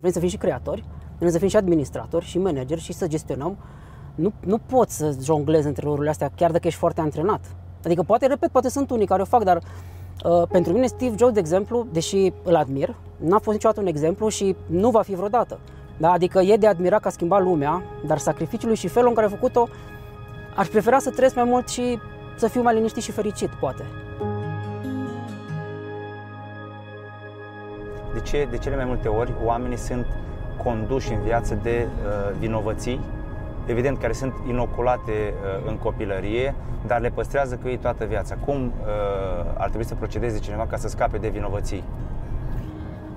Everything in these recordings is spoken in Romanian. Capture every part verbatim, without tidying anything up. Vrem să fim și creatori, vrem să fim și administratori și manageri și să gestionăm. Nu, nu poți să jonglezi între rolurile astea, chiar dacă ești foarte antrenat. Adică poate, repet, poate sunt unii care o fac, dar uh, pentru mine Steve Jobs, de exemplu, deși îl admir, n-a fost niciodată un exemplu și nu va fi vreodată. Da? Adică e de admirat că a schimbat lumea, dar sacrificiul și felul în care a făcut-o, aș prefera să trăiesc mai mult și să fiu mai liniștit și fericit, poate. De ce, de cele mai multe ori, oamenii sunt conduși în viață de uh, vinovății, evident, care sunt inoculate uh, în copilărie, dar le păstrează cu ei toată viața. Cum uh, ar trebui să procedeze cineva ca să scape de vinovății?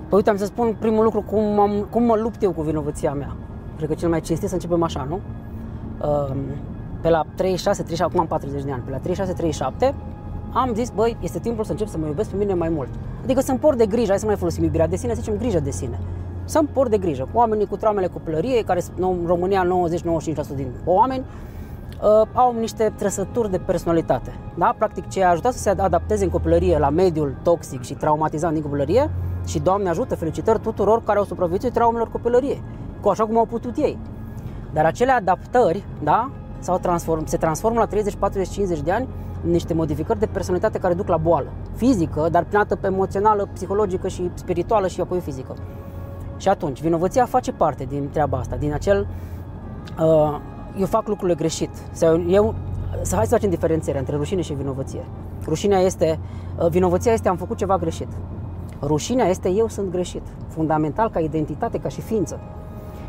Păi uite, am să spun primul lucru, cum, am, cum mă lupt eu cu vinovăția mea. Cred că cel mai cinstit să începem așa, nu? Uh, pe la treizeci și șase treizeci și șapte, acum am patruzeci de ani, pe la treizeci și șase treizeci și șapte am zis, băi, este timpul să încep să mă iubesc pe mine mai mult. Adică să-mi por de grijă, hai să nu mai folosim iubirea de sine, să zicem grijă de sine. Să-mi por de grijă. Oamenii cu traumele copilăriei, care în România nouăzeci la nouăzeci și cinci la sută din oameni, uh, au niște trăsături de personalitate. Da? Practic, ce a ajutat să se adapteze în copilărie la mediul toxic și traumatizant din copilărie, și Doamne ajută, felicitări tuturor care au supraviețuit traumelor copilăriei, cu așa cum au putut ei. Dar acele adaptări, da, s-au transform, se transformă la treizeci, patruzeci, cincizeci de ani în niște modificări de personalitate care duc la boală fizică, dar plinată pe emoțională, psihologică și spirituală și apoi fizică. Și atunci, vinovăția face parte din treaba asta, din acel uh, eu fac lucrurile greșit. Sau eu, să hai să facem diferențierea între rușine și vinovăție. Rușinea este, uh, vinovăția este am făcut ceva greșit. Rușinea este eu sunt greșit, fundamental ca identitate, ca și ființă.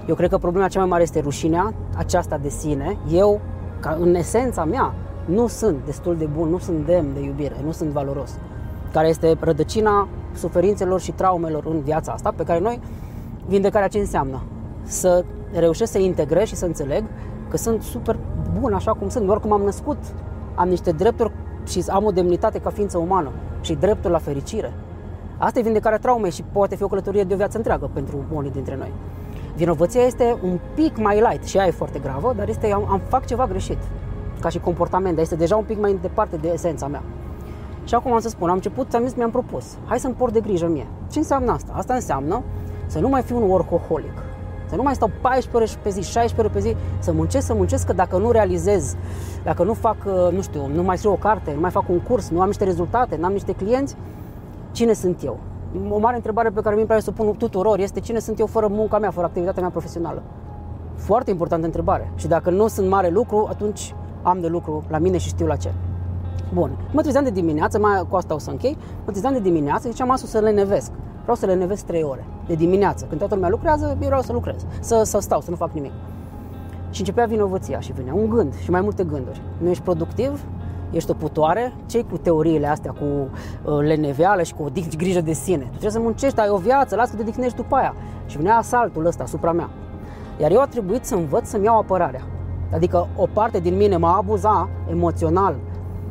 Eu cred că problema cea mai mare este rușinea aceasta de sine. Eu, ca în esența mea, nu sunt destul de bun, nu sunt demn de iubire, nu sunt valoros. Care este rădăcina suferințelor și traumelor în viața asta, pe care noi, vindecarea ce înseamnă? Să reușesc să integrez și să înțeleg că sunt super bun așa cum sunt, oricum am născut, am niște drepturi și am o demnitate ca ființă umană și dreptul la fericire. Asta e vindecarea traumei și poate fi o călătorie de o viață întreagă pentru unii dintre noi. Vinovăția este un pic mai light și ea e foarte gravă, dar este am, am fac ceva greșit, ca și comportament, dar este deja un pic mai departe de esența mea. Și acum am să spun, am început, am zis, mi-am propus, hai să-mi por de grijă mie. Ce înseamnă asta? Asta înseamnă să nu mai fiu un workaholic, să nu mai stau paisprezece ore pe zi, șaisprezece ore pe zi, să muncesc, să muncesc, că dacă nu realizez, dacă nu fac, nu știu, nu mai scriu o carte, nu mai fac un curs, nu am niște rezultate, nu am niște clienți, cine sunt eu? O mare întrebare pe care mi-e place să o pun tuturor este cine sunt eu fără munca mea, fără activitatea mea profesională? Foarte importantă întrebare. Și dacă nu sunt mare lucru, atunci am de lucru la mine și știu la ce. Bun, mă trezeam de dimineață, mai cu asta o să închei, mă trezeam de dimineață, ziceam asul să lenevesc. Vreau să lenevesc trei ore de dimineață. Când toată lumea lucrează, eu vreau să lucrez, să, să stau, să nu fac nimic. Și începea vinovăția și venea un gând și mai multe gânduri. Nu ești productiv, ești o putoare, ce-i cu teoriile astea, cu uh, leneveală și cu o grijă de sine? Tu trebuie să muncești, ai o viață, lasă că te odihnești după aia. Și venea asaltul ăsta asupra mea. Iar eu a trebuit să învăț să-mi iau apărarea. Adică o parte din mine mă abuza emoțional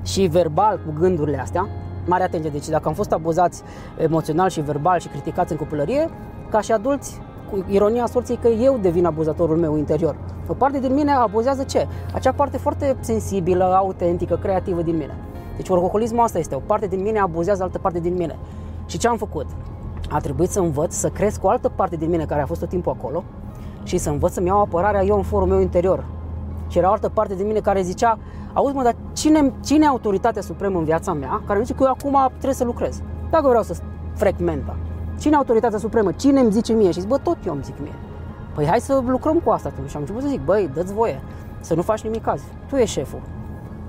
și verbal cu gândurile astea. Mare atenție, deci dacă am fost abuzați emoțional și verbal și criticați în copilărie, ca și adulți, cu ironia sorții că eu devin abuzatorul meu interior. O parte din mine abuzează ce? Acea parte foarte sensibilă, autentică, creativă din mine. Deci orcocolismul asta este, o parte din mine abuzează altă parte din mine. Și ce am făcut? A trebuit să învăț să cresc o altă parte din mine care a fost tot timpul acolo și să învăț să-mi iau apărarea eu în forul meu interior. Și era o altă parte din mine care zicea, auzi mă, dar cine, cine e autoritatea supremă în viața mea care îmi zice că eu acum trebuie să lucrez? Dacă vreau să frec menta. Cine e autoritatea supremă? Cine îmi zice mie? Și zic, bă, tot eu îmi zic mie. Păi hai să lucrăm cu asta atunci. Și am început să zic, băi, dă-ți voie să nu faci nimic azi. Tu ești șeful.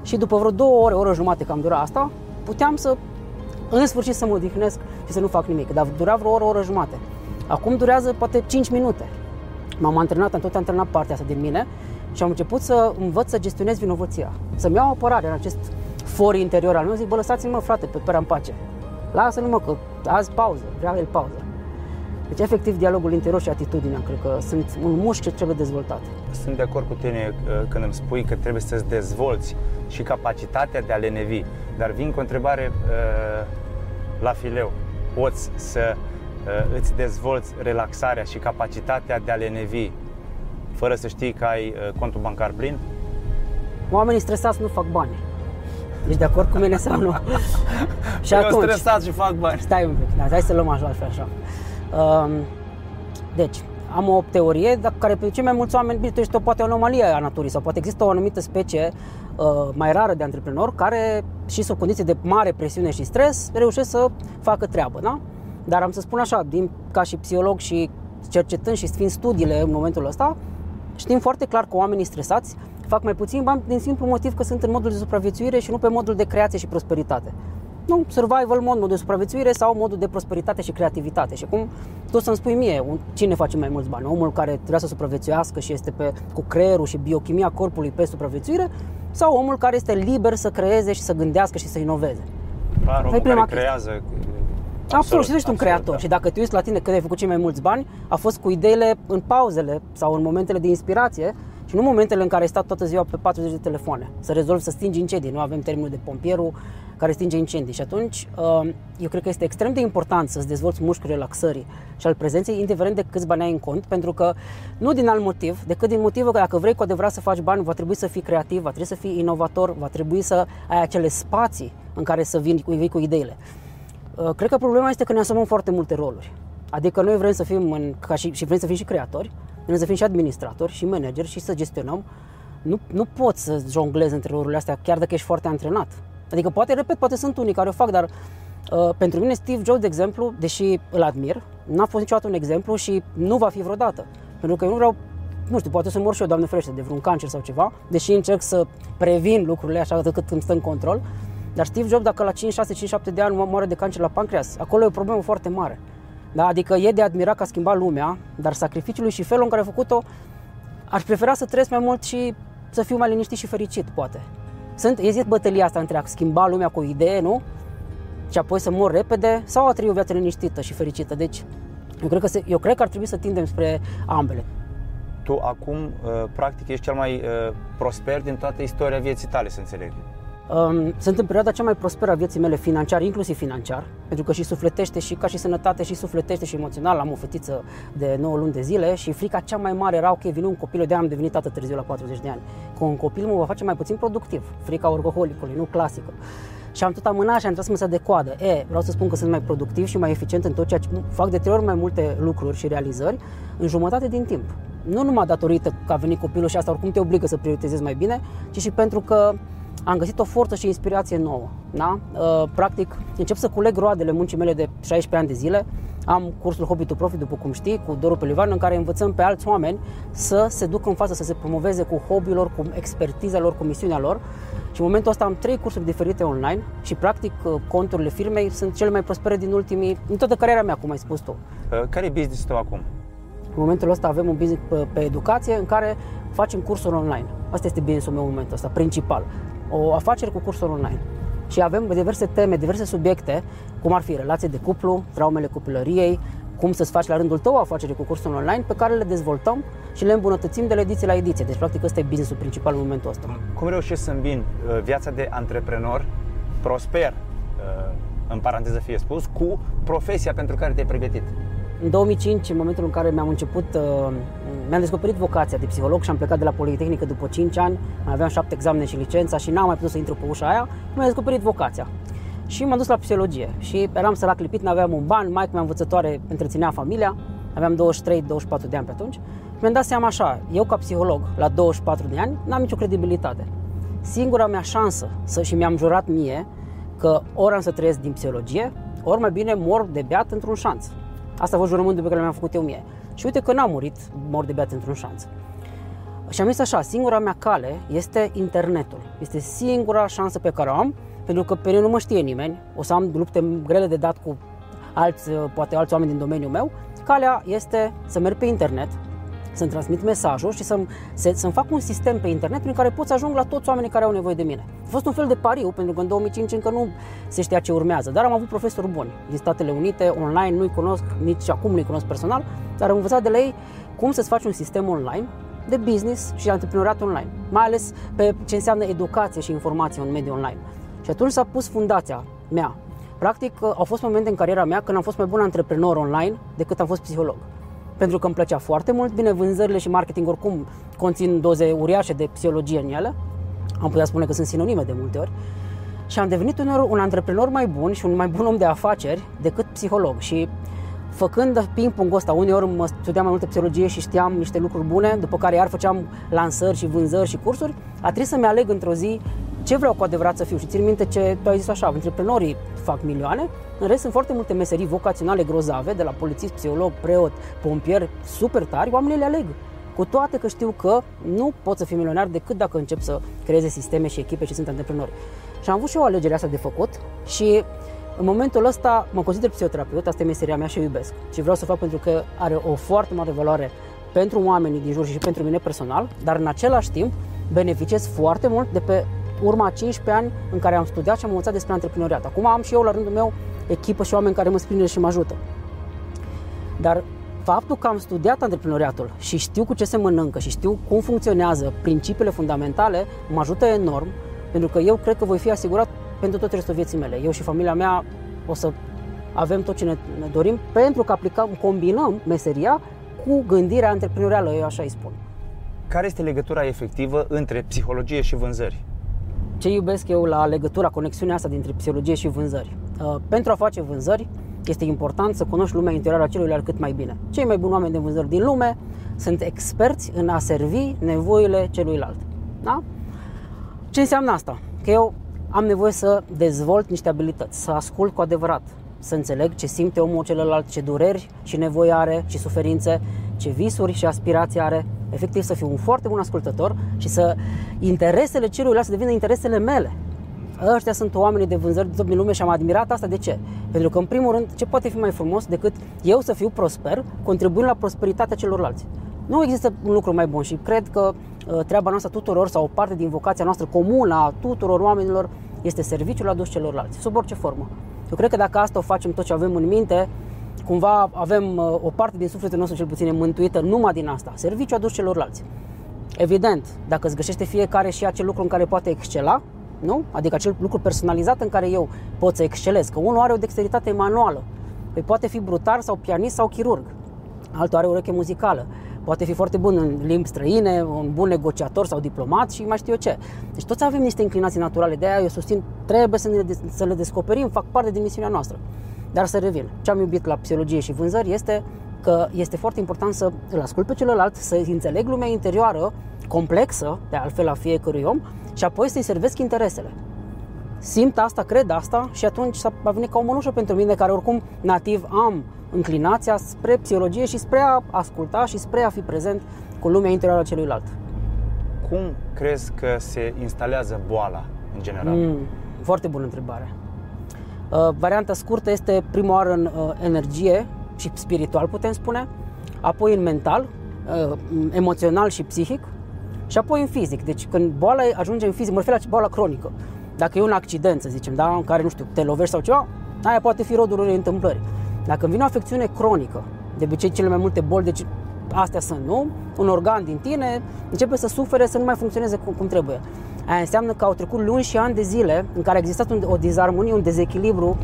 Și după vreo două ore, oră jumate că am durat asta, puteam să, în sfârșit, să mă odihnesc și să nu fac nimic. Dar dura vreo oră, oră jumate. Acum durează poate cinci minute. M-am antrenat, am tot antrenat partea asta din mine și am început să învăț să gestionez vinovăția. Să-mi iau apărare în acest for interior al meu. Zic, bă, lăsați-mă, mă, frate, pe pera în pace. Lasă-l, mă, că azi pauză, vrea el pauză. Deci, efectiv, dialogul interior și atitudinea, cred că sunt un mușchi ce trebuie dezvoltat. Sunt de acord cu tine când îmi spui că trebuie să-ți dezvolți și capacitatea de a lenevi. Dar vin cu o întrebare la fileu. Poți să îți dezvolți relaxarea și capacitatea de a lenevi fără să știi că ai contul bancar plin? Oamenii stresați nu fac bani. Ești de acord cu mine sau nu? Și eu atunci, stresat și fac bani. Stai un pic, da, hai să luăm așa, așa. Um, Deci, am o teorie care pe cei mai mulți oameni bituiește poate o anomalie a naturii sau poate există o anumită specie uh, mai rară de antreprenori care și sub condiții de mare presiune și stres reușesc să facă treabă, da? Dar am să spun așa, din, ca și psiholog și cercetând și fiind studiile în momentul ăsta, știm foarte clar că oamenii stresați fac mai puțin bani din simplu motiv că sunt în modul de supraviețuire și nu pe modul de creație și prosperitate. Nu, survival mod, modul de supraviețuire sau modul de prosperitate și creativitate. Și cum tu să-mi spui mie, cine face mai mulți bani? Omul care trebuie să supraviețuiască și este pe, cu creierul și biochimia corpului pe supraviețuire sau omul care este liber să creeze și să gândească și să inoveze? Clar, omul care creează... Absolut, absolut, și ești un creator, da. Și dacă te uiți la tine cât ai făcut cei mai mulți bani, a fost cu ideile în pauzele sau în momentele de inspirație și nu momentele în care ai stat toată ziua pe patruzeci de telefoane să rezolvi, să stingi incendii. Nu avem termenul de pompierul care stinge incendii. Și atunci eu cred că este extrem de important să-ți dezvolți mușchiul relaxării și al prezenței, indiferent de câți bani ai în cont, pentru că nu din alt motiv, decât din motivul că dacă vrei cu adevărat să faci bani, va trebui să fii creativ, va trebui să fii inovator, va trebui să ai acele spații în care să vii cu, vii cu ideile. Cred că problema este că ne asumăm foarte multe roluri. Adică noi vrem să fim în, ca și, și vrem să fim și creatori, vrem să fim și administratori, și manageri, și să gestionăm. Nu, nu poți să jonglezi între rolurile astea, chiar dacă ești foarte antrenat. Adică poate, repet, poate sunt unii care o fac, dar uh, pentru mine Steve Jobs, de exemplu, deși îl admir, n-a fost niciodată un exemplu și nu va fi vreodată. Pentru că eu nu vreau, nu știu, poate să mor și eu, Doamne ferește, de vreun cancer sau ceva, deși încerc să previn lucrurile așa cât îmi stă în control. Dar Steve Jobs, dacă la cinci, șase, cinci, șapte de ani moare de cancer la pancreas, acolo e o problemă foarte mare. Da? Adică e de admirat că a schimbat lumea, dar sacrificiul lui și felul în care a făcut-o, aș prefera să trăiesc mai mult și să fiu mai liniștit și fericit, poate. Sunt, există bătălia asta între a schimba lumea cu o idee, nu? Și apoi să mor repede sau a trăi o viață liniștită și fericită. Deci, eu cred că, se, eu cred că ar trebui să tindem spre ambele. Tu acum, practic, ești cel mai prosper din toată istoria vieții tale, să înțeleg. Sunt în perioada cea mai prosperă a vieții mele financiar, inclusiv financiar, pentru că și sufletește și ca și sănătate și sufletește și emoțional. Am o fetiță de nouă luni de zile și frica cea mai mare era, ok, vine un copil, de-aia am devenit tată târziu la patruzeci de ani. Că un copil mă va face mai puțin productiv, frica orgoholicului, nu clasică. Și am tot amânat și am tras mâna de coadă. E, vreau să spun că sunt mai productiv și mai eficient în tot ceea ce fac, de trei ori mai multe lucruri și realizări în jumătate din timp. Nu numai datorită că a venit copilul și asta oricum te obligă să prioritizezi mai bine, ci și pentru că am găsit o forță și inspirație nouă, da? Practic, încep să culeg roadele muncii mele de șaisprezece ani de zile. Am cursul Hobby to Profit, după cum știi, cu Doru Pe Livan, în care învățăm pe alți oameni să se ducă în față, să se promoveze cu hobby-ul lor, cu expertiza lor, cu misiunea lor. Și în momentul ăsta am trei cursuri diferite online și, practic, conturile firmei sunt cele mai prospere din ultimii, în toată cariera mea, cum ai spus tu. Care e business-ul tău acum? În momentul ăsta avem un business pe, pe educație în care facem cursuri online. Asta este business-ul meu în momentul ăsta, principal. O afacere cu cursuri online. Și avem diverse teme, diverse subiecte, cum ar fi relații de cuplu, traumele copilăriei, cum să-ți faci la rândul tău o afacere cu cursuri online, pe care le dezvoltăm și le îmbunătățim de la ediție la ediție. Deci, practic, ăsta e business-ul principal în momentul ăsta. Cum reușești să îmbini viața de antreprenor prosper, în paranteză fie spus, cu profesia pentru care te-ai pregătit? În două mii cinci, în momentul în care mi-am început, mi-am descoperit vocația de psiholog și am plecat de la Politehnică după cinci ani, aveam șapte examene și licența și n-am mai putut să intru pe ușa aia, mi-am descoperit vocația. Și m-am dus la psihologie și eram sărac lipit, n-aveam un ban, maică mea învățătoare întreținea familia, aveam douăzeci și trei, douăzeci și patru de ani pe atunci. Mi-am dat seama așa, eu ca psiholog la douăzeci și patru de ani n-am nicio credibilitate. Singura mea șansă să, și mi-am jurat mie că ori am să trăiesc din psihologie, ori mai bine mor de beat într-un șanț. Asta a fost jurământul pe care mi-am făcut eu mie. Și uite că n-am murit, mor de beat într-un șanț. Și am zis așa, singura mea cale este internetul. Este singura șansă pe care o am, pentru că pe mine nu mă știe nimeni. O să am lupte grele de dat cu alți, poate alți oameni din domeniul meu. Calea este să merg pe internet, să-mi transmit mesajul și să-mi, să, să-mi fac un sistem pe internet prin care pot să ajung la toți oamenii care au nevoie de mine. A fost un fel de pariu, pentru că în două mii cinci încă nu se știa ce urmează, dar am avut profesori buni din Statele Unite, online, nu-i cunosc, nici acum nu-i cunosc personal, dar am învățat de la ei cum să-ți faci un sistem online de business și de antreprenoriat online, mai ales pe ce înseamnă educație și informație în mediul online. Și atunci s-a pus fundația mea. Practic, au fost momente în cariera mea când am fost mai bun antreprenor online decât am fost psiholog. Pentru că îmi plăcea foarte mult, bine, vânzările și marketing oricum conțin doze uriașe de psihologie în ele, am putea spune că sunt sinonime de multe ori, și am devenit un, un antreprenor mai bun și un mai bun om de afaceri decât psiholog. Și Făcând ping-pongul ăsta, uneori mă studiam mai multă psihologie și știam niște lucruri bune, după care iar făceam lansări și vânzări și cursuri, a trebuit să-mi aleg într-o zi ce vreau cu adevărat să fiu. Și țin minte ce tu ai zis așa, antreprenorii fac milioane, în rest sunt foarte multe meserii vocaționale grozave, de la polițist, psiholog, preot, pompier, super tari, oamenii le aleg. Cu toate că știu că nu pot să fiu milionar decât dacă încep să creeze sisteme și echipe și sunt antreprenori. Și am avut și eu alegerea asta de făcut și în momentul ăsta mă consider psihoterapeut, asta e meseria mea și o iubesc. Și vreau să o fac pentru că are o foarte mare valoare pentru oamenii din jur și pentru mine personal, dar în același timp beneficiez foarte mult de pe urma cincisprezece ani în care am studiat și am învățat despre antreprenoriat. Acum am și eu la rândul meu echipă și oameni care mă sprijină și mă ajută. Dar faptul că am studiat antreprenoriatul și știu cu ce se mănâncă și știu cum funcționează principiile fundamentale, mă ajută enorm, pentru că eu cred că voi fi asigurat pentru tot restul vieții mele. Eu și familia mea o să avem tot ce ne dorim, pentru că aplicăm, combinăm meseria cu gândirea antreprenorială, eu așa îi spun. Care este legătura efectivă între psihologie și vânzări? Ce iubesc eu la legătura, conexiunea asta dintre psihologie și vânzări? Pentru a face vânzări, este important să cunoști lumea interioară a celuilalt cât mai bine. Cei mai buni oameni de vânzări din lume sunt experți în a servi nevoile celuilalt. Da? Ce înseamnă asta? Că eu am nevoie să dezvolt niște abilități, să ascult cu adevărat, să înțeleg ce simte omul celălalt, ce dureri și nevoi are și suferințe, ce visuri și aspirații are. Efectiv să fiu un foarte bun ascultător și să interesele celuilalt să devină interesele mele. Ăștia sunt oamenii de vânzări de tot din lume și am admirat asta. De ce? Pentru că, în primul rând, ce poate fi mai frumos decât eu să fiu prosper, contribuind la prosperitatea celorlalți? Nu există un lucru mai bun și cred că treaba noastră tuturor sau o parte din vocația noastră comună a tuturor oamenilor este serviciul adus celorlalți, sub orice formă. Eu cred că dacă asta o facem tot ce avem în minte, cumva avem o parte din sufletul nostru cel puțin mântuită numai din asta, serviciul adus celorlalți. Evident, dacă îți găsește fiecare și acel lucru în care poate excela, nu? Adică acel lucru personalizat în care eu pot să excelez. Că unul are o dexteritate manuală, păi poate fi brutar sau pianist sau chirurg. Altul are o ureche muzicală, poate fi foarte bun în limbi străine, un bun negociator sau diplomat și mai știu eu ce. Deci toți avem niște inclinații naturale, de aia eu susțin, trebuie să, ne, să le descoperim, fac parte din misiunea noastră. Dar să revin, ce am iubit la psihologie și vânzări este că este foarte important să îl ascult pe celălalt, să înțeleg lumea interioară complexă, de altfel a fiecărui om, și apoi să-i servesc interesele. Simt asta, cred asta și atunci a venit ca o mănușă pentru mine, care oricum nativ am inclinația spre psihologie și spre a asculta și spre a fi prezent cu lumea interioară a celuilalt. Cum crezi că se instalează boala în general? Mm, foarte bună întrebare. Uh, varianta scurtă este prima oară în uh, energie și spiritual, putem spune, apoi în mental, uh, emoțional și psihic, și apoi în fizic. Deci când boala ajunge în fizic, mă refer la boala cronică. Dacă e un accident, să zicem, da, în care, nu știu, te lovești sau ceva, aia poate fi rodul unei întâmplări. Dacă vine o afecțiune cronică, de obicei cele mai multe boli, deci astea sunt, nu? Un organ din tine începe să sufere, să nu mai funcționeze cum, cum trebuie. Aia înseamnă că au trecut luni și ani de zile în care a existat un, o dizarmonie, un dezechilibru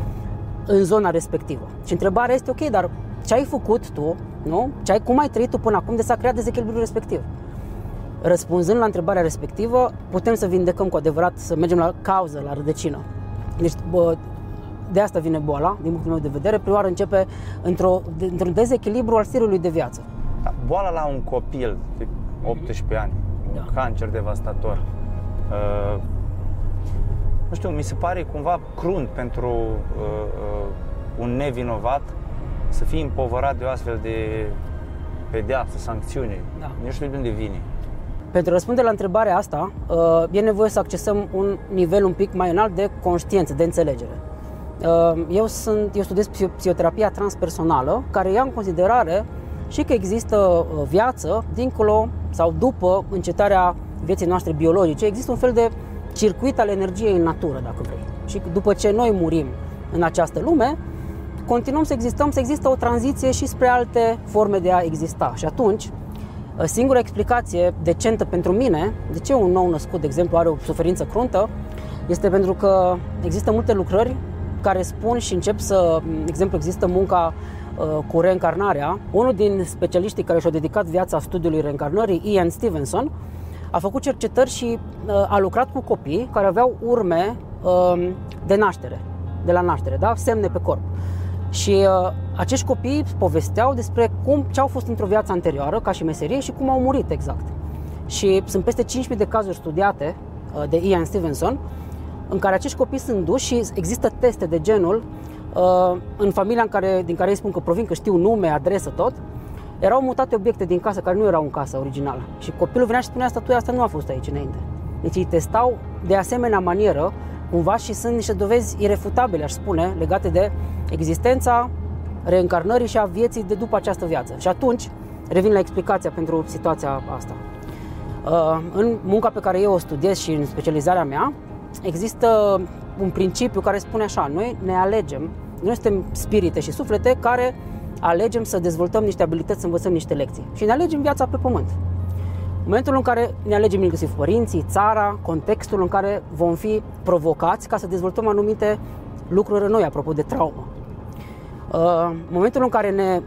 în zona respectivă. Și întrebarea este, ok, dar ce ai făcut tu, nu? Ce ai, cum ai trăit tu până acum de s-a creat dezechilibrul respectiv? Răspunzând la întrebarea respectivă, putem să vindecăm cu adevărat, să mergem la cauză, la rădăcină. Deci, bă, de asta vine boala, din punctul meu de vedere. Prima începe într-o, într-un dezechilibru al stilului de viață. Boala la un copil de optsprezece ani, un da. cancer devastator, uh, nu știu, mi se pare cumva crunt pentru uh, uh, un nevinovat să fie împovărat de o astfel de pedeapsă, sancțiune. Da. Nu știu de unde vine. Pentru a răspunde la întrebarea asta, e nevoie să accesăm un nivel un pic mai înalt de conștiință, de înțelegere. Eu, sunt, eu studiez psihoterapia transpersonală, care ia în considerare și că există viață dincolo sau după încetarea vieții noastre biologice. Există un fel de circuit al energiei în natură, dacă vrei. Și după ce noi murim în această lume, continuăm să existăm, să există o tranziție și spre alte forme de a exista. Și atunci, singura explicație decentă pentru mine, de ce un nou născut, de exemplu, are o suferință cruntă, este pentru că există multe lucrări care spun și încep să, de exemplu, există munca uh, cu reîncarnarea. Unul din specialiștii care și-a dedicat viața studiului reîncarnării, Ian Stevenson, a făcut cercetări și uh, a lucrat cu copii care aveau urme uh, de naștere, de la naștere, da? Semne pe corp. Și uh, Acești copii povesteau despre cum, ce au fost într-o viață anterioară, ca și meserie, și cum au murit exact. Și sunt peste cinci mii de cazuri studiate de Ian Stevenson, în care acești copii sunt duși și există teste de genul, în familia în care, din care ei spun că provin, că știu nume, adresă, tot, erau mutate obiecte din casă care nu erau în casă originală. Și copilul venea și spunea, statuia asta nu a fost aici înainte. Deci îi testau de asemenea manieră, cumva, și sunt niște dovezi irefutabile, aș spune, legate de existența reîncarnării și a vieții de după această viață. Și atunci revin la explicația pentru situația asta. În munca pe care eu o studiez și în specializarea mea, există un principiu care spune așa: noi ne alegem, noi suntem spirite și suflete care alegem să dezvoltăm niște abilități, să învățăm niște lecții și ne alegem viața pe pământ. În momentul în care ne alegem inclusiv părinții, țara, contextul în care vom fi provocați ca să dezvoltăm anumite lucruri noi, apropo de traumă. În momentul în care ne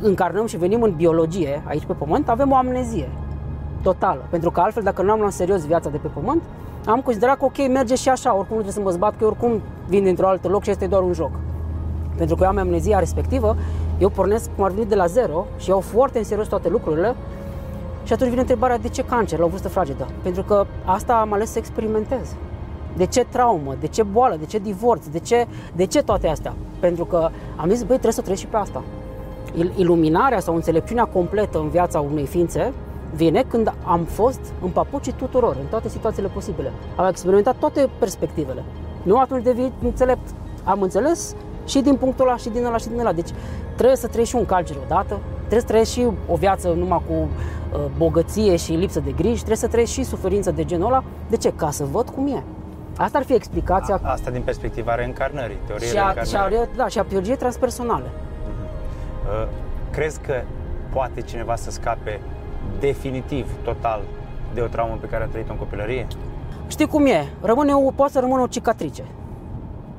încarnăm și venim în biologie, aici pe pământ, avem o amnezie totală, pentru că altfel, dacă nu am luat serios viața de pe pământ, am considerat că ok, merge și așa, oricum nu trebuie să mă zbat, că oricum vin dintr-un alt loc și este doar un joc. Pentru că eu am amnezia respectivă, eu pornesc cum ar veni de la zero și iau foarte în serios toate lucrurile. Și atunci vine întrebarea, de ce cancer la o vârstă fragedă? Pentru că asta am ales să experimentez. De ce traumă? De ce boală? De ce divorț? De ce, de ce toate astea? Pentru că am zis, băi, trebuie să trăiesc și pe asta. Iluminarea sau înțelepciunea completă în viața unei ființe vine când am fost în papucii tuturor, în toate situațiile posibile. Am experimentat toate perspectivele. Nu atunci devii înțelept. Am înțeles și din punctul ăla, și din ăla, și din ăla. Deci trebuie să trăiești și un calcer odată, trebuie să trăiești și o viață numai cu uh, bogăție și lipsă de griji, trebuie să trăiești și suferință de genul ăla. De ce? Ca să văd cum e. Asta ar fi explicația. A, asta din perspectiva reîncarnării, teoriei reîncarnării. Și a, și a, da, și a biologiei transpersonale. Uh-huh. uh, Crezi că poate cineva să scape definitiv, total, de o traumă pe care a trăit-o în copilărie? Știi cum e? Rămâne o, poate să rămână o cicatrice,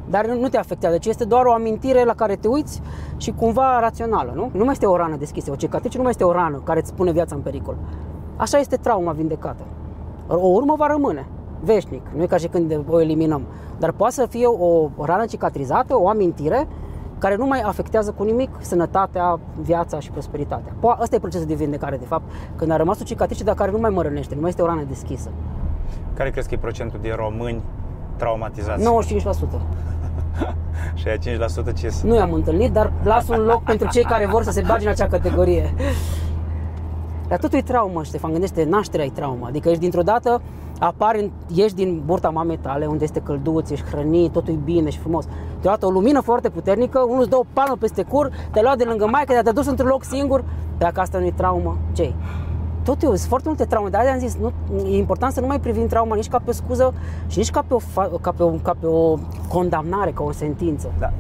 dar nu te afectează, deci este doar o amintire la care te uiți și cumva rațională, nu? Nu mai este o rană deschisă, o cicatrice nu mai este o rană care îți pune viața în pericol. Așa este trauma vindecată. O urmă va rămâne veșnic, nu e ca și când o eliminăm, dar poate să fie o rană cicatrizată, o amintire care nu mai afectează cu nimic sănătatea, viața și prosperitatea. Po- Asta e procesul de vindecare, de fapt, când a rămas o cicatrice, dar care nu mai mă rănește, nu mai este o rană deschisă. Care crezi că e procentul de români traumatizați? nouăzeci și cinci la sută. Și aia cinci la sută ce sunt? Nu i-am întâlnit, dar las un loc pentru cei care vor să se bage în acea categorie. Dar totul e traumă, Ștefan, gândește, nașterea e traumă. Adică ești dintr-o dată, apari, ieși din burta mamei tale, unde este călduț, ești hrănit, totul e bine și frumos. Deodată o lumină foarte puternică, unul îți dă o palmă peste cur, te-a luat de lângă maică, te-a dus într-un loc singur. Dacă asta nu e traumă, ce-i? Tot eu, sunt foarte multe traume, dar am zis, nu, e important să nu mai privim trauma nici ca pe o scuză și nici ca pe o, ca pe o, ca pe o condamnare, ca o sentință. Da.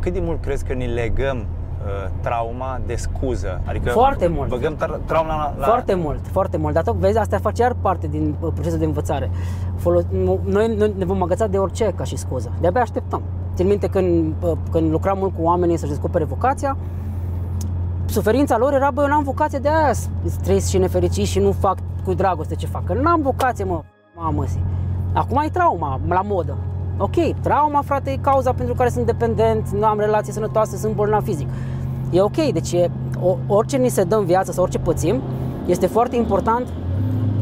Cât de mult crezi că ne legăm uh, trauma de scuză? Adică foarte mult. Băgăm tra- trauma la, la... Foarte mult, foarte mult. Dar tot, vezi, asta face iar parte din uh, procesul de învățare. Folos- noi, noi ne vom agăța de orice ca și scuză. De-abia așteptăm. Țin minte când, uh, când lucram mult cu oamenii să-și descopere vocația, suferința lor era, bă, eu n-am vocație, de aia stres și nefericit și nu fac cu dragoste ce fac, că n-am vocație, mă, mamă, zi. Acum e trauma, la modă. Ok, trauma, frate, e cauza pentru care sunt dependent, nu am relații sănătoase, sunt bolnav fizic. E ok, deci e, orice ni se dă în viață sau orice pățim, este foarte important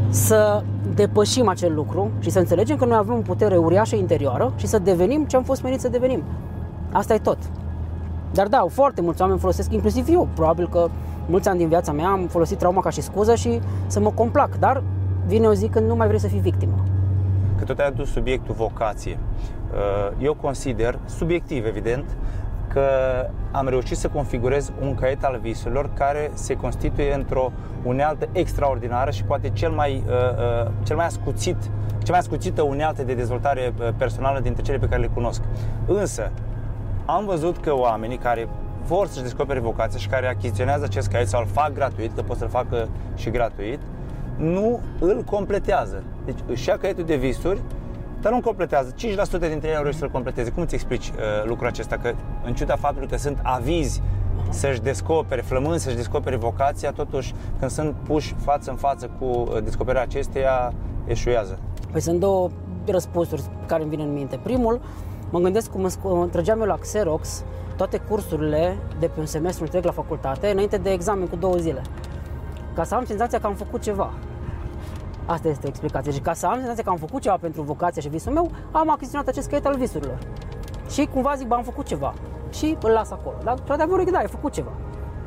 să depășim acel lucru și să înțelegem că noi avem o putere uriașă interioară și să devenim ce am fost meniți să devenim. Asta e tot. Dar da, foarte mulți oameni folosesc, inclusiv eu, probabil că mulți ani din viața mea am folosit trauma ca și scuză și să mă complac, dar vine o zi când nu mai vrei să fii victimă. Că tot ai adus subiectul vocație. Eu consider, subiectiv evident, că am reușit să configurez un caiet al visurilor care se constituie într-o unealtă extraordinară și poate cel mai, cel mai ascuțit, cel mai ascuțită unealtă de dezvoltare personală dintre cele pe care le cunosc. Însă, am văzut că oamenii care vor să-și descopere vocația și care achiziționează acest caiet sau îl fac gratuit, că pot să-l facă și gratuit, nu îl completează. Deci își ia caietul de visuri, dar nu completează. cinci la sută dintre ei au reușit să-l completeze. Cum îți explici uh, lucrul acesta? Că în ciuda faptului că sunt avizi să-și descopere, flămând să-și descopere vocația, totuși când sunt puși față în față cu descoperirea acesteia, eșuează. Păi sunt două răspunsuri care îmi vin în minte. Primul, mă gândesc cum îmi trăgeam eu la Xerox toate cursurile de pe un semestru întreg la facultate, înainte de examen cu două zile, ca să am senzația că am făcut ceva. Asta este explicația. Și ca să am senzația că am făcut ceva pentru vocația și visul meu, am achiziționat acest caiet al visurilor. Și cumva zic, bă, am făcut ceva. Și îl las acolo. Dar, într-adevăr, da, ai făcut ceva.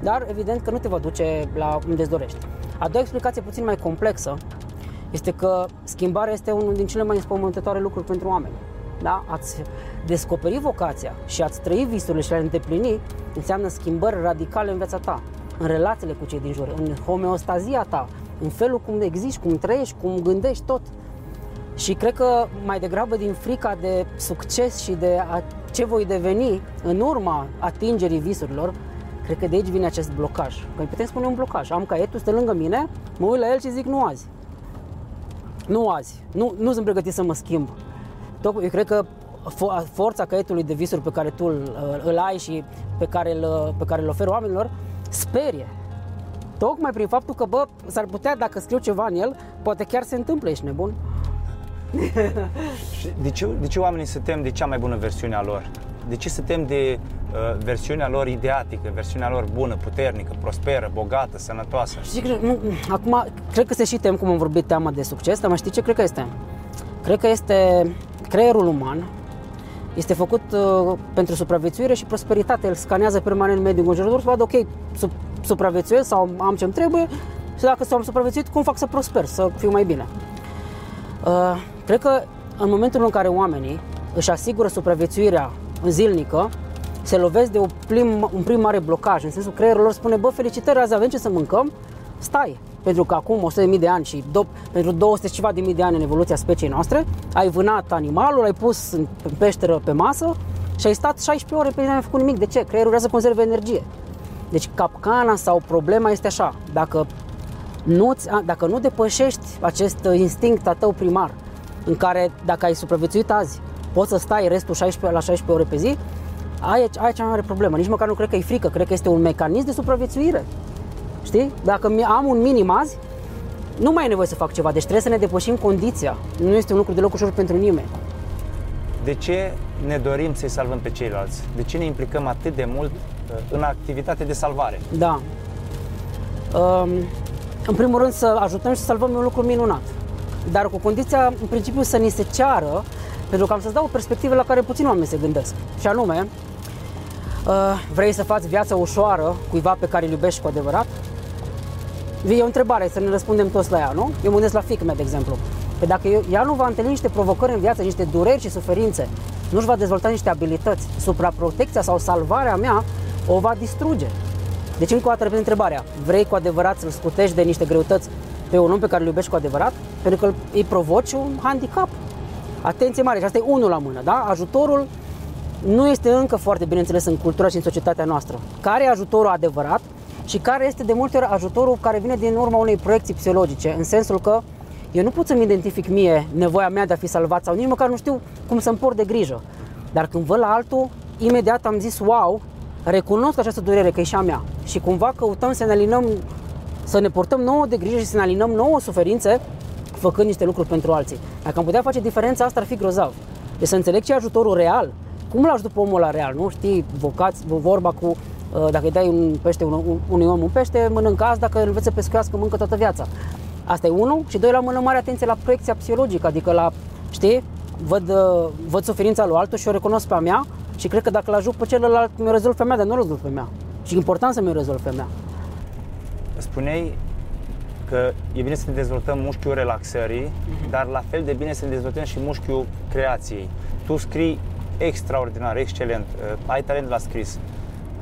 Dar, evident că nu te va duce la unde îți dorești. A doua explicație, puțin mai complexă, este că schimbarea este unul din cele mai înspământătoare lucruri pentru oameni. Da? Ați descoperi vocația și ați trăi visurile și le-ați îndeplini înseamnă schimbări radicale în viața ta, în relațiile cu cei din jur, în homeostazia ta, în felul cum existi, cum trăiești, cum gândești, tot. Și cred că mai degrabă din frica de succes și de ce voi deveni în urma atingerii visurilor, cred că de aici vine acest blocaj. Că putem spune un blocaj. Am caietul, stă lângă mine, mă uit la el și zic nu azi. Nu azi. Nu, nu sunt pregătit să mă schimb. Tot, eu cred că forța caietului de visuri pe care tu îl, îl ai și pe care îl, pe care îl oferi oamenilor sperie. Tocmai prin faptul că, bă, s-ar putea, dacă scriu ceva în el, poate chiar se întâmplă, ești nebun. De ce, de ce oamenii se tem de cea mai bună versiune a lor? De ce se tem de uh, versiunea lor ideatică, versiunea lor bună, puternică, prosperă, bogată, sănătoasă? Știi, cred, nu, acum, cred că se și tem, cum am vorbit, teama de succes, dar mă știi ce cred că este? Cred că este creierul uman, este făcut uh, pentru supraviețuire și prosperitate, el scanează permanent mediul înconjurător, să vadă, ok, sub, supraviețuiesc sau am ce-mi trebuie și dacă s-am supraviețuit, cum fac să prosper, să fiu mai bine? Uh, cred că în momentul în care oamenii își asigură supraviețuirea zilnică, se lovesc de un prim, un prim mare blocaj, în sensul creierul lor spune, bă, felicitări, azi avem ce să mâncăm, stai, pentru că acum o sută de mii de ani și do- pentru două sute și ceva de mii de ani în evoluția speciei noastre, ai vânat animalul, ai pus în peșteră pe masă și ai stat șaisprezece ore pe zi, n-ai făcut nimic. De ce? Creierul vrea să conserve energie. Deci capcana sau problema este așa, dacă nu, dacă nu depășești acest instinct a tău primar, în care dacă ai supraviețuit azi, poți să stai restul șaisprezece, la șaisprezece ore pe zi, ai, ai cea mai mare problemă. Nici măcar nu cred că e frică, cred că este un mecanism de supraviețuire. Știi? Dacă am un minim azi, nu mai e nevoie să fac ceva, deci trebuie să ne depășim condiția. Nu este un lucru deloc ușor pentru nimeni. De ce ne dorim să-i salvăm pe ceilalți? De ce ne implicăm atât de mult în activitate de salvare? Da. Um, în primul rând să ajutăm și să salvăm un lucru minunat. Dar cu condiția, în principiu, să ni se ceară. Pentru că am să-ți dau o perspectivă la care puțin oameni se gândesc. Și anume, vrei să faci viața ușoară cuiva pe care îl iubești cu adevărat? E o întrebare, să ne răspundem toți la ea, nu? Eu mă gândesc la fiica mea, de exemplu. Că dacă ea nu va întâlni niște provocări în viață, niște dureri și suferințe, nu-și va dezvolta niște abilități, supraprotecția sau salvarea mea o va distruge. Deci încă o dată repet întrebarea, vrei cu adevărat să-l scutești de niște greutăți pe un om pe care îl iubești cu adevărat? Pentru că îi provoci un handicap. Atenție mare, și asta e unul la mână, da? Ajutorul nu este încă foarte bine înțeles în cultura și în societatea noastră. Care e ajutorul adevărat și care este de multe ori ajutorul care vine din urma unei proiecții psihologice, în sensul că eu nu pot să-mi identific mie nevoia mea de a fi salvat sau nici măcar nu știu cum să-mi port de grijă. Dar când văd la altul, imediat am zis, wow, recunosc această durere că e și a mea. Și cumva căutăm să ne alinăm, să ne portăm nouă de grijă și să ne alinăm nouă suferințe, făcând niște lucruri pentru alții. Dacă am putea face diferența asta, ar fi grozav. Deci să înțeleg ce e ajutorul real. Cum îl ajută pe omul ăla real, nu? Știi, vocați, vorba cu dacă îi dai un pește, un, unui om un pește, mănâncă azi, dacă îl înveți să pescuiască, mănâncă toată viața. Asta e unul. Și doi, la mână, mare atenție la proiecția psihologică, adică la, știi, văd, văd suferința lui altul și o recunosc pe a mea și cred că dacă l-ajut pe celălalt, mi-o rezolv pe a mea, dar nu o rezolv pe a mea. Și e important să mi-o rezolv pe a mea. Spuneai că e bine să ne dezvoltăm mușchiul relaxării, dar la fel de bine să ne dezvoltăm și mușchiul creației. Tu scrii extraordinar, excelent, ai talent la scris.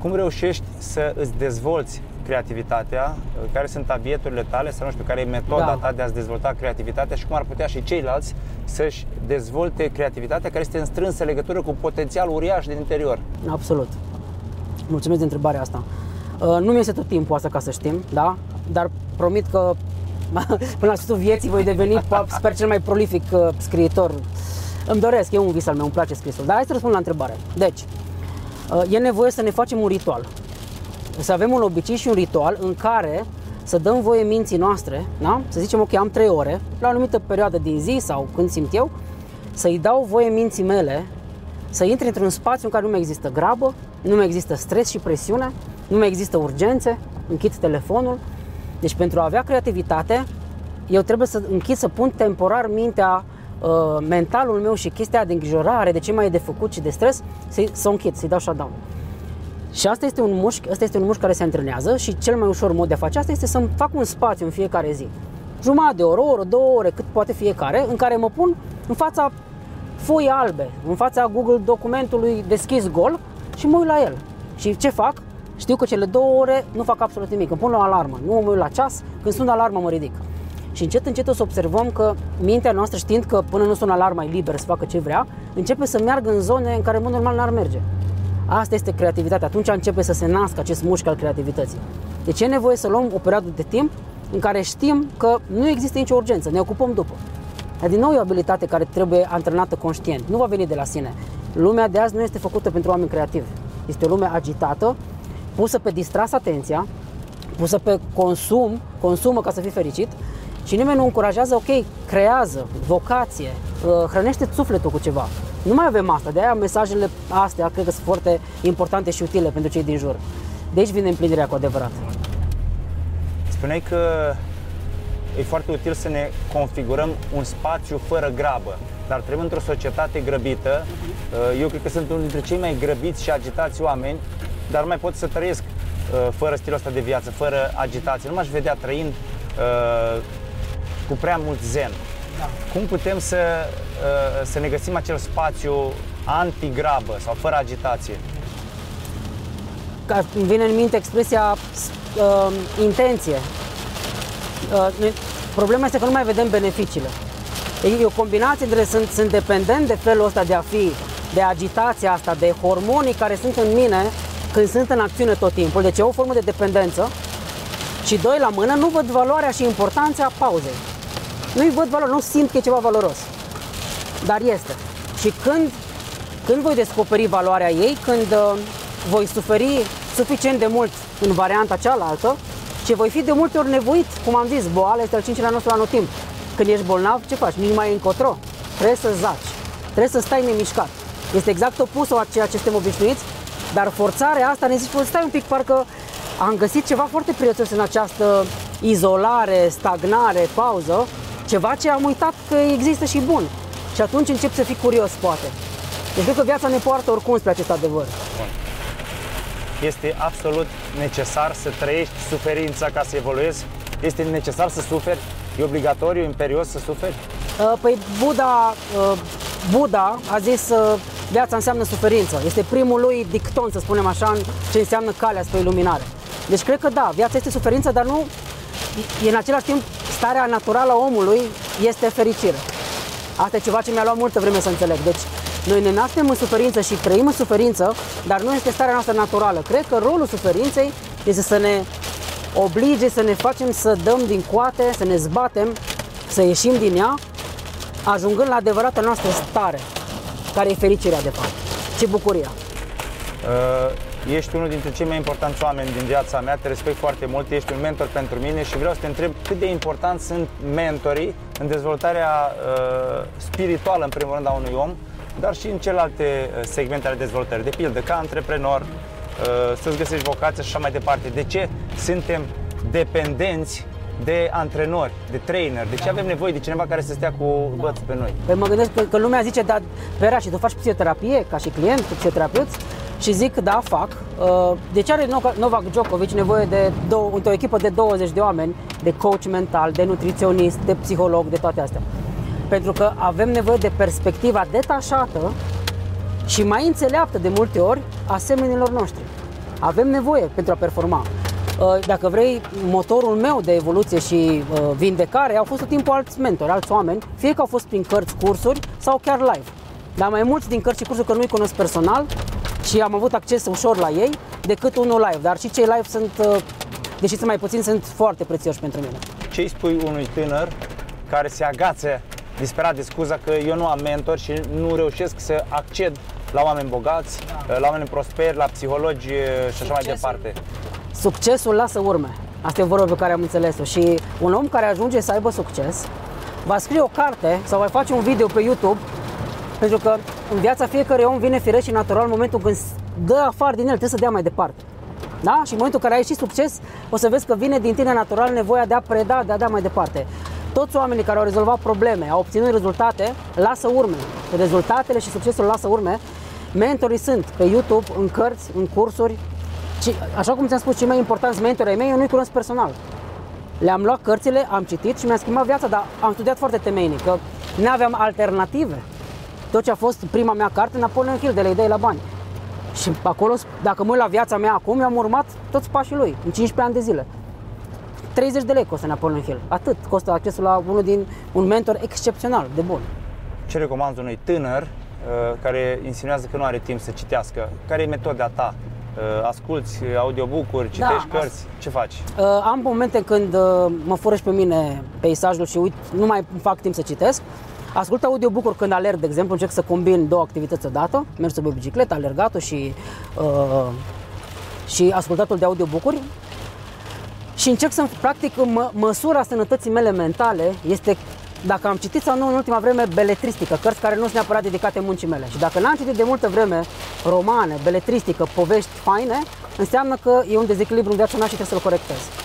Cum reușești să îți dezvolți creativitatea? Care sunt abieturile tale sau nu știu, care e metoda da. ta de a-ți dezvolta creativitatea și cum ar putea și ceilalți să-și dezvolte creativitatea care este în strânsă legătură cu potențialul uriaș din interior? Absolut. Mulțumesc de întrebarea asta. Nu mi este tot timpul asta, ca să știm, da? Dar promit că până la sfârșitul vieții voi deveni, sper, cel mai prolific scriitor. Îmi doresc, e un vis al meu, îmi place scrisul. Dar hai să răspund la întrebare. Deci, e nevoie să ne facem un ritual. Să avem un obicei și un ritual în care să dăm voie minții noastre, da? Să zicem, ok, am trei ore, la o anumită perioadă din zi sau când simt eu, să-i dau voie minții mele să intri într-un spațiu în care nu mai există grabă, nu mai există stres și presiune, nu mai există urgențe, închid telefonul. Deci pentru a avea creativitate, eu trebuie să închid, să pun temporar mintea, mentalul meu și chestia de îngrijorare, de ce mai e de făcut și de stres, să, să o închid, să-i dau shutdown. Și asta este un mușchi, asta este un mușchi care se antrenează și cel mai ușor mod de a face asta este să-mi fac un spațiu în fiecare zi. Jumătate de oră, o oră, două ore, cât poate fiecare, în care mă pun în fața foii albe, în fața Google documentului deschis gol și mă uit la el. Și ce fac? Știu că cele două ore nu fac absolut nimic, îmi pun la alarmă, nu mă uit la ceas, când sună alarma mă ridic. Și încet, încet o să observăm că mintea noastră, știind că până nu sună alarma e liber să facă ce vrea, începe să meargă în zone în care în mod normal n-ar merge. Asta este creativitatea, atunci începe să se nască acest mușchi al creativității. Deci e nevoie să luăm o perioadă de timp în care știm că nu există nicio urgență, ne ocupăm după. Dar din nou e o abilitate care trebuie antrenată conștient, nu va veni de la sine. Lumea de azi nu este făcută pentru oameni creativi, este o lume agitată, pusă pe distras atenția, pusă pe consum, consumă ca să fii fericit. Și nimeni nu încurajează, ok, creează, vocație, hrănește sufletul cu ceva. Nu mai avem asta, de aia mesajele astea cred că sunt foarte importante și utile pentru cei din jur. De aici vine împlinirea cu adevărat. Spuneai că e foarte util să ne configurăm un spațiu fără grabă, dar trăim într-o societate grăbită. Eu cred că sunt unul dintre cei mai grăbiți și agitați oameni, dar nu mai pot să trăiesc fără stilul ăsta de viață, fără agitație. Nu m-aș vedea trăind cu prea mult zen. Da. Cum putem să, să ne găsim acel spațiu antigrabă sau fără agitație? Îmi vine în minte expresia uh, intenție. Uh, problema este că nu mai vedem beneficiile. E o combinație între sunt, sunt dependent de felul ăsta de a fi, de agitația asta, de hormonii care sunt în mine când sunt în acțiune tot timpul. Deci e o formă de dependență. Și doi la mână, nu văd valoarea și importanța pauzei. Nu-i văd valoare, nu simt că e ceva valoros. Dar este. Și când, când voi descoperi valoarea ei, când uh, voi suferi suficient de mult în varianta cealaltă, și voi fi de multe ori nevoit, cum am zis, boala este al cincilea nostru anotimp. Când ești bolnav, ce faci? Nici mai încotro. Trebuie să zaci. Trebuie să stai nemișcat. Este exact opusul a ceea ce suntem obișnuiți, dar forțarea asta ne zice, stai un pic, parcă am găsit ceva foarte prețios în această izolare, stagnare, pauză, ceva ce am uitat că există și bun. Și atunci încep să fii curios, poate. Deci cred că viața ne poartă oricum spre acest adevăr. Bun. Este absolut necesar să trăiești suferința ca să evoluezi? Este necesar să suferi? E obligatoriu, imperios să suferi? Păi Buddha, Buddha a zis viața înseamnă suferință. Este primul lui dicton, să spunem așa, ce înseamnă calea spre iluminare. Deci cred că da, viața este suferință, dar nu e în același timp starea naturală a omului este fericire. Asta e ceva ce mi-a luat multă vreme să înțeleg. Deci noi ne naștem în suferință și trăim în suferință, dar nu este starea noastră naturală. Cred că rolul suferinței este să ne oblige, să ne facem să dăm din coate, să ne zbatem, să ieșim din ea, ajungând la adevărata noastră stare, care e fericirea de fapt. Ce bucuria! Uh... Ești unul dintre cei mai importanți oameni din viața mea, te respect foarte mult, ești un mentor pentru mine și vreau să te întreb cât de importanți sunt mentorii în dezvoltarea uh, spirituală, în primul rând, a unui om, dar și în celelalte segmente ale dezvoltării, de pildă, ca antreprenor, uh, să-ți găsești vocația și așa mai departe. De ce suntem dependenți de antrenori, de trainer? De ce avem nevoie de cineva care să stea cu bățul pe noi? Păi mă gândesc că, că lumea zice, dar Vera, și tu faci psihoterapie ca și client, cu psihoterapeut? Și zic, da, fac. De ce are Novak Djokovic nevoie de o echipă de douăzeci de oameni, de coach mental, de nutriționist, de psiholog, de toate astea? Pentru că avem nevoie de perspectiva detașată și mai înțeleaptă de multe ori a semenilor noștri. Avem nevoie pentru a performa. Dacă vrei, motorul meu de evoluție și vindecare au fost tot timpul alți mentori, alți oameni, fie că au fost prin cărți, cursuri sau chiar live. Dar mai mulți din cărți și cursuri, că nu-i cunosc personal, și am avut acces ușor la ei decât unul live, dar și cei live sunt, deși sunt mai puțini, sunt foarte prețioși pentru mine. Ce îi spui unui tânăr care se agață disperat de scuza că eu nu am mentor și nu reușesc să acced la oameni bogați, da, la oameni prosperi, la psihologi și așa mai departe? Succesul lasă urme. Asta e o vorbă pe care am înțeles-o și un om care ajunge să aibă succes va scrie o carte sau va face un video pe YouTube, pentru că în viața fiecare om vine firesc și natural momentul când dă afară din el, trebuie să dea mai departe. Da? Și în momentul în care ai și succes, o să vezi că vine din tine natural nevoia de a preda, de a da mai departe. Toți oamenii care au rezolvat probleme, au obținut rezultate, lasă urme. Rezultatele și succesul lasă urme. Mentorii sunt pe YouTube, în cărți, în cursuri. Și, așa cum ți-am spus, cei mai importanți mentori ai mei, eu nu-i cunosc personal. Le-am luat cărțile, am citit și mi-a schimbat viața, dar am studiat foarte temeinic, că nu aveam alternative. Tot ce a fost prima mea carte, Napoleon Hill, de la idei la bani. Și acolo, dacă mă uit la viața mea acum, eu am urmat toți pașii lui, în cincisprezece ani de zile. treizeci de lei costă Napoleon Hill, atât costă accesul la unul din, un mentor excepțional, de bun. Ce recomanzi unui tânăr care insinuează că nu are timp să citească? Care e metoda ta? Asculți audiobook-uri, citești da, cărți, ce faci? Am momente când mă fură și pe mine peisajul și uit, nu mai fac timp să citesc. Ascult audiobook-uri când alerg, de exemplu, încerc să combin două activități odată, mersul pe bicicletă, alergatul și, uh, și ascultatul de audiobook-uri. Și încerc să, practic, mă, măsura sănătății mele mentale este dacă am citit sau nu în ultima vreme beletristică, cărți care nu sunt neapărat dedicate muncii mele. Și dacă n-am citit de multă vreme romane, beletristică, povești faine, înseamnă că e un dezechilibru în viața mea și trebuie să-l corectez.